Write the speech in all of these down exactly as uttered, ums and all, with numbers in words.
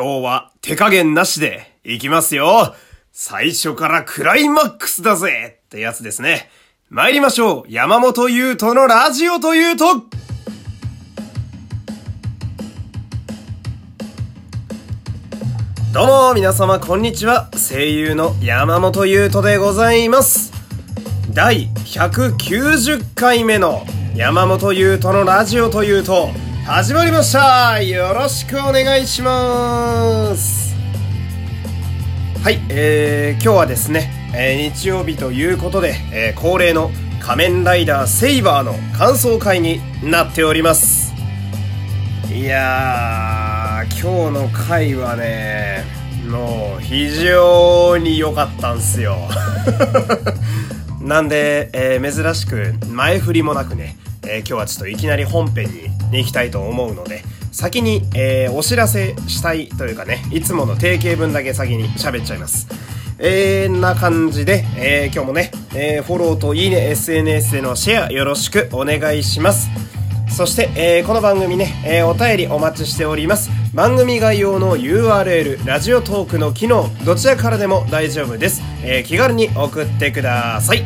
今日は手加減なしでいきますよ。最初からクライマックスだぜってやつですね。参りましょう。山本優斗のラジオというと。どうも皆様こんにちは。声優の山本優斗でございます。だいひゃくきゅうじゅっかいめの山本優斗のラジオというと始まりました。よろしくお願いします。はい、えー、今日はですね、えー、日曜日ということで、えー、恒例の仮面ライダーセイバーの感想会になっております。いやー、今日の回はね、もう非常に良かったんすよなんで、えー、珍しく前振りもなくね、えー、今日はちょっといきなり本編に行きたいと思うので、先に、えー、お知らせしたいというかね、いつもの定型文だけ先に喋っちゃいます。えー、な感じで、えー、今日もね、えー、フォローといいね、エスエヌエス でのシェアよろしくお願いします。そして、えー、この番組ね、えー、お便りお待ちしております。番組概要の ユーアールエル、ラジオトークの機能、どちらからでも大丈夫です。えー、気軽に送ってください。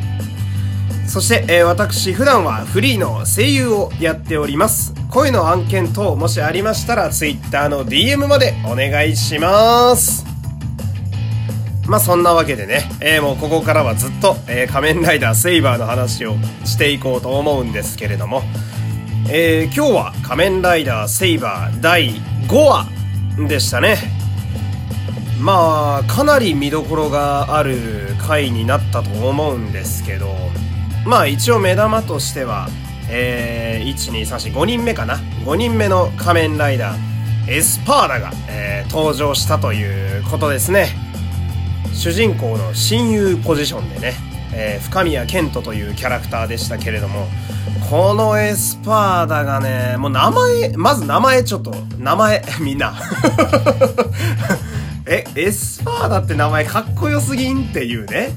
そして、えー、私普段はフリーの声優をやっております。声の案件等もしありましたら Twitter の ディーエム までお願いします。まあそんなわけでね、えー、もうここからはずっと、えー、仮面ライダーセイバーの話をしていこうと思うんですけれども、えー、今日は仮面ライダーセイバーだいごわでしたね。まあかなり見どころがある回になったと思うんですけど、まあ一応目玉としては、えー、いち、に、さん、よん、ごにんめかな。ごにんめの仮面ライダーエスパーダが、えー、登場したということですね。主人公の親友ポジションでね、えー、深宮健人というキャラクターでしたけれども、このエスパーダがね、もう名前、まず名前ちょっと、名前、みんなえ、エスパーダって名前かっこよすぎんっていうね。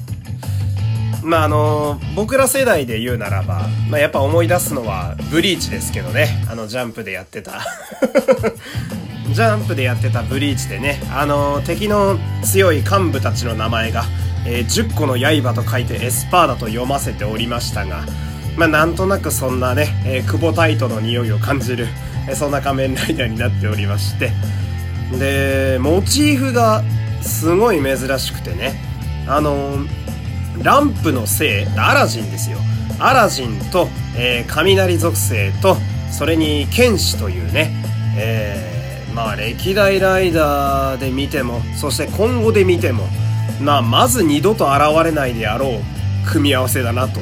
まああの僕ら世代で言うならば、まあ、やっぱ思い出すのはブリーチですけどね。あのジャンプでやってたジャンプでやってたブリーチでね、あの敵の強い幹部たちの名前が、えー、じゅっこの刃と書いてエスパーダと読ませておりましたが、まあ、なんとなくそんなね、えー、久保タイトの匂いを感じる、えー、そんな仮面ライダーになっておりまして、でモチーフがすごい珍しくてね、あのランプの精、アラジンですよ。アラジンと、えー、雷属性と、それに剣士というね、えー、まあ歴代ライダーで見ても、そして今後で見ても、まあまず二度と現れないであろう組み合わせだなと。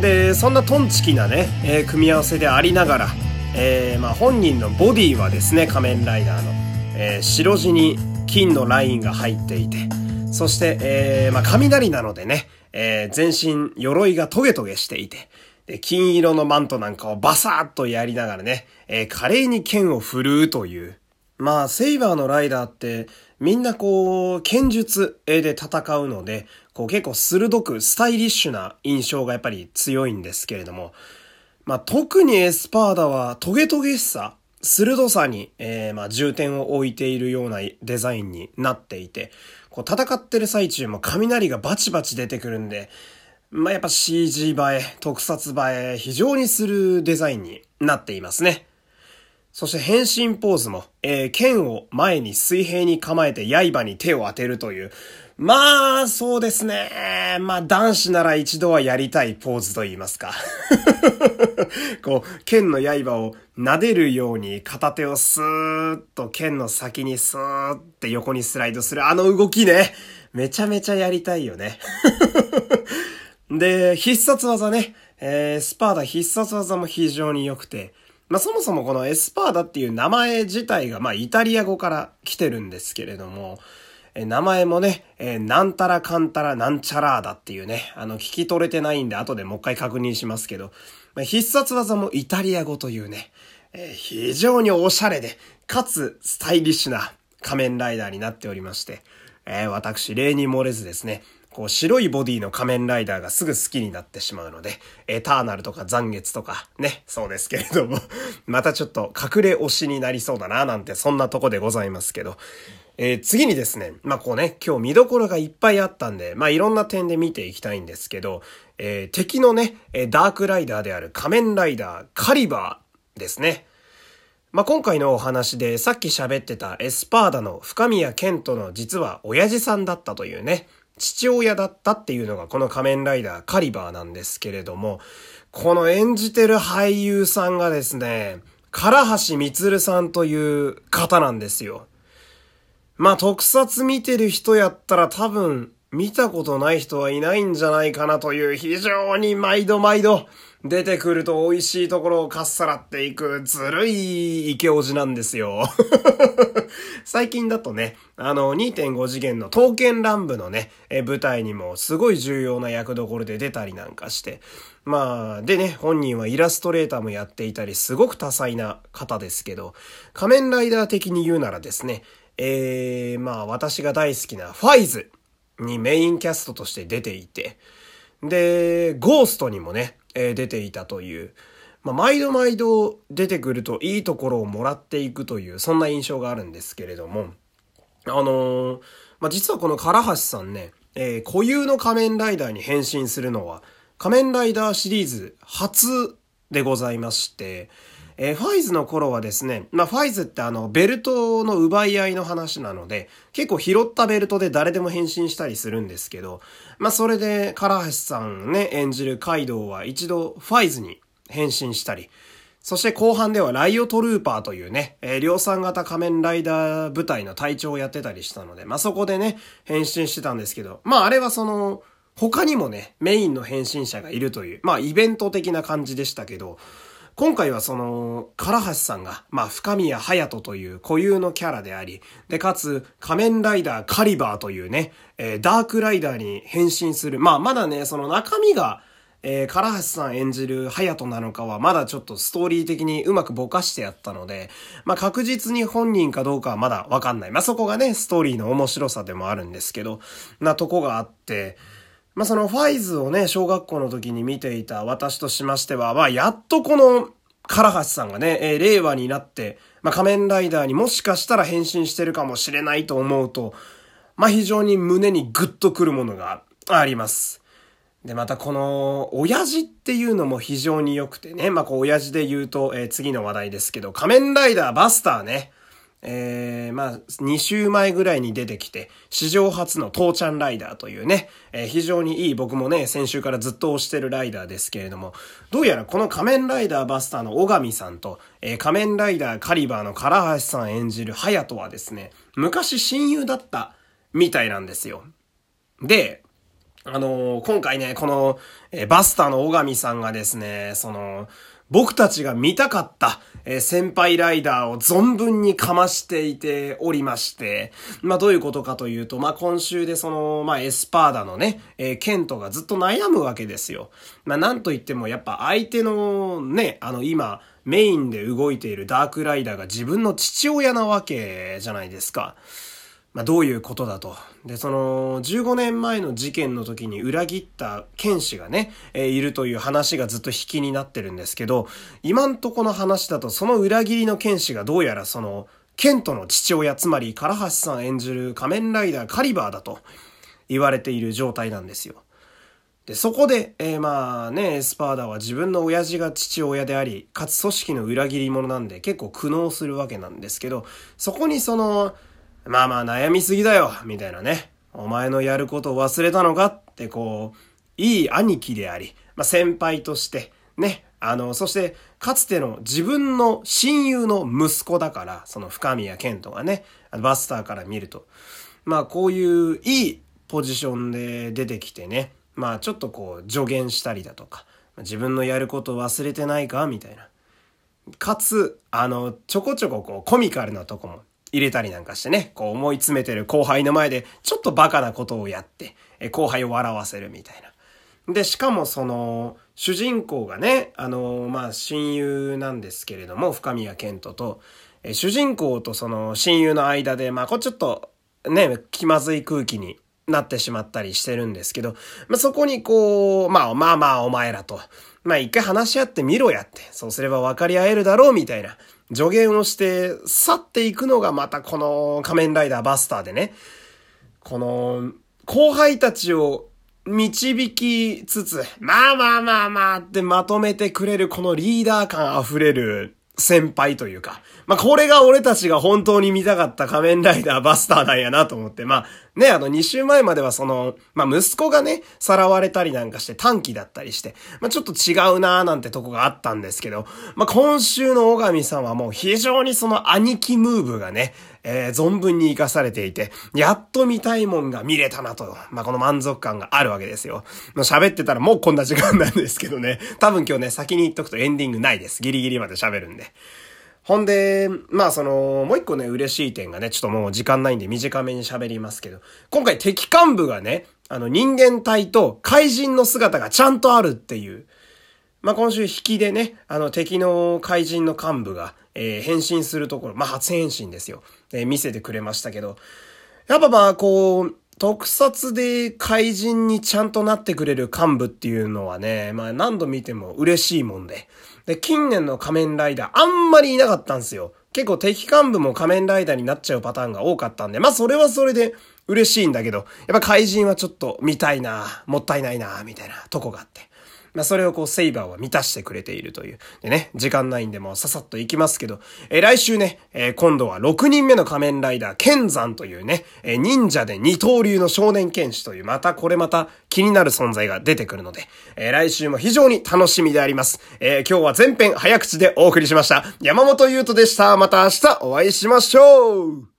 でそんなトンチキなね、えー、組み合わせでありながら、えー、まあ本人のボディはですね、仮面ライダーの、えー、白地に金のラインが入っていて。そして、えー、まあ、雷なのでね、えー、全身鎧がトゲトゲしていて、で、金色のマントなんかをバサーっとやりながらね、えー、華麗に剣を振るうという。まあ、セイバーのライダーって、みんなこう、剣術で戦うので、こう結構鋭くスタイリッシュな印象がやっぱり強いんですけれども、まあ、特にエスパーダはトゲトゲしさ、鋭さに、えー、まあ、重点を置いているようなデザインになっていて、こう戦ってる最中も雷がバチバチ出てくるんで、まあ、やっぱ シージー 映え、特撮映え、非常にするデザインになっていますね。そして変身ポーズも、えー、剣を前に水平に構えて刃に手を当てるという、まあ、そうですね。まあ、男子なら一度はやりたいポーズと言いますか。こう、剣の刃を撫でるように片手をスーッと剣の先にスーッて横にスライドするあの動きね。めちゃめちゃやりたいよね。で、必殺技ね。えー、エスパーダ必殺技も非常に良くて。まあ、そもそもこのエスパーダっていう名前自体がまあ、イタリア語から来てるんですけれども、名前もね、えー、なんたらかんたらなんちゃらーだっていうね、あの聞き取れてないんで後でもう一回確認しますけど、まあ、必殺技もイタリア語というね、えー、非常におしゃれで、かつスタイリッシュな仮面ライダーになっておりまして、えー、私例に漏れずですね、こう白いボディの仮面ライダーがすぐ好きになってしまうので、エターナルとか残月とかね、そうですけれどもまたちょっと隠れ推しになりそうだななんて、そんなとこでございますけど、えー、次にですね、まあこうね、今日見どころがいっぱいあったんで、まあいろんな点で見ていきたいんですけど、えー、敵のね、ダークライダーである仮面ライダーカリバーですね。まあ今回のお話でさっき喋ってたエスパーダの深宮健人の実は親父さんだったというね、父親だったっていうのがこの仮面ライダーカリバーなんですけれども、この演じてる俳優さんがですね、唐橋充さんという方なんですよ。まあ特撮見てる人やったら多分見たことない人はいないんじゃないかなという、非常に毎度毎度出てくると美味しいところをかっさらっていくずるいイケオジなんですよ最近だとね、あの にてんご 次元の刀剣乱舞のね、え舞台にもすごい重要な役どころで出たりなんかして、まあでね、本人はイラストレーターもやっていたり、すごく多彩な方ですけど、仮面ライダー的に言うならですね、えー、まあ私が大好きなファイズにメインキャストとして出ていて、でゴーストにもね、えー、出ていたという、まあ、毎度毎度出てくるといいところをもらっていくという、そんな印象があるんですけれども、あのーまあ、実はこの唐橋さんね、えー、固有の仮面ライダーに変身するのは仮面ライダーシリーズ初でございまして、えー、ファイズの頃はですね、まあ、ファイズってあのベルトの奪い合いの話なので、結構拾ったベルトで誰でも変身したりするんですけど、まあそれで唐橋さんね演じるカイドウは一度ファイズに変身したり、そして後半ではライオトルーパーというね、えー、量産型仮面ライダー部隊の隊長をやってたりしたので、まあそこでね変身してたんですけど、まああれはその他にもねメインの変身者がいるという、まあイベント的な感じでしたけど、今回はその、唐橋さんが、まあ、深宮隼人という固有のキャラであり、で、かつ、仮面ライダーカリバーというね、えー、ダークライダーに変身する。まあ、まだね、その中身が、えー、唐橋さん演じる隼人なのかは、まだちょっとストーリー的にうまくぼかしてやったので、まあ、確実に本人かどうかはまだわかんない。まあ、そこがね、ストーリーの面白さでもあるんですけど、なとこがあって、まあ、そのファイズをね、小学校の時に見ていた私としましては、まあ、やっとこの、唐橋さんがね、えー、令和になって、まあ、仮面ライダーにもしかしたら変身してるかもしれないと思うと、まあ、非常に胸にグッとくるものがあります。で、またこの、親父っていうのも非常に良くてね、まあ、こう、親父で言うと、えー、次の話題ですけど、仮面ライダーバスターね、えー、まあ、に週前ぐらいに出てきて、史上初の父ちゃんライダーというね、えー、非常にいい、僕もね、先週からずっと推してるライダーですけれども、どうやらこの仮面ライダーバスターの尾上さんと、えー、仮面ライダーカリバーの唐橋さん演じる隼人はですね、昔親友だったみたいなんですよ。で、あのー、今回ね、この、えー、バスターの尾上さんがですね、その、僕たちが見たかった、えー、先輩ライダーを存分にかましていておりまして、まあどういうことかというと、まあ今週でその、まあエスパーダのね、えー、ケントがずっと悩むわけですよ。まあなんといってもやっぱ相手のね、あの今メインで動いているダークライダーが自分の父親なわけじゃないですか。まあどういうことだと。で、そのじゅうごねんまえの事件の時に裏切った剣士がね、えー、いるという話がずっと引きになってるんですけど、今んとこの話だとその裏切りの剣士がどうやらそのケントの父親、つまり唐橋さん演じる仮面ライダーカリバーだと言われている状態なんですよ。で、そこで、えー、まあね、エスパーダは自分の親父が父親であり、かつ組織の裏切り者なんで結構苦悩するわけなんですけど、そこにそのまあまあ悩みすぎだよみたいなね、お前のやることを忘れたのかってこう、いい兄貴であり、まあ先輩としてね、あの、そしてかつての自分の親友の息子だから、その深宮健人がね、バスターから見ると、まあこういういいポジションで出てきてね、まあちょっとこう助言したりだとか、自分のやることを忘れてないかみたいな、かつあのちょこちょここうコミカルなとこも入れたりなんかしてね、こう思い詰めてる後輩の前でちょっとバカなことをやって、え、後輩を笑わせるみたいな。で、しかもその、主人公がね、あの、まあ、親友なんですけれども、深宮健人と、え、主人公とその親友の間で、まあ、こうちょっとね、気まずい空気になってしまったりしてるんですけど、まあ、そこにこう、まあまあまあお前らと、まあ一回話し合ってみろやって、そうすれば分かり合えるだろうみたいな助言をして去っていくのがまたこの仮面ライダーバスターでね、この後輩たちを導きつつ、まあまあまあまあってまとめてくれるこのリーダー感あふれる先輩というか、まあ、これが俺たちが本当に見たかった仮面ライダーバスターなんやなと思って、まあ、ね、あの、に週前まではその、まあ、息子がね、さらわれたりなんかして短期だったりして、まあ、ちょっと違うなーなんてとこがあったんですけど、まあ、今週の尾上さんはもう非常にその兄貴ムーブがね、えー、存分に活かされていて、やっと見たいもんが見れたなと、まあ、この満足感があるわけですよ。喋ってたらもうこんな時間なんですけどね、多分今日ね、先に言っとくとエンディングないです。ギリギリまで喋るんで。ほんで、まあその、もう一個ね、嬉しい点がね、ちょっともう時間ないんで短めに喋りますけど、今回敵幹部がね、あの人間体と怪人の姿がちゃんとあるっていう、まあ今週引きでね、あの敵の怪人の幹部が、えー、変身するところ、まあ初変身ですよ、えー、見せてくれましたけど、やっぱまあこう、特撮で怪人にちゃんとなってくれる幹部っていうのはね、まあ何度見ても嬉しいもんで。で、近年の仮面ライダーあんまりいなかったんですよ。結構敵幹部も仮面ライダーになっちゃうパターンが多かったんで、まあそれはそれで嬉しいんだけど、やっぱ怪人はちょっと見たいな、もったいないな、みたいなとこがあって。まあそれをこうセイバーは満たしてくれているという。でね、時間ないんでもうささっと行きますけど、えー、来週ね、えー、今度はろくにんめの仮面ライダー、剣山というね、えー、忍者で二刀流の少年剣士という、またこれまた気になる存在が出てくるので、えー、来週も非常に楽しみであります。えー、今日は全編早口でお送りしました。山本優斗でした。また明日お会いしましょう。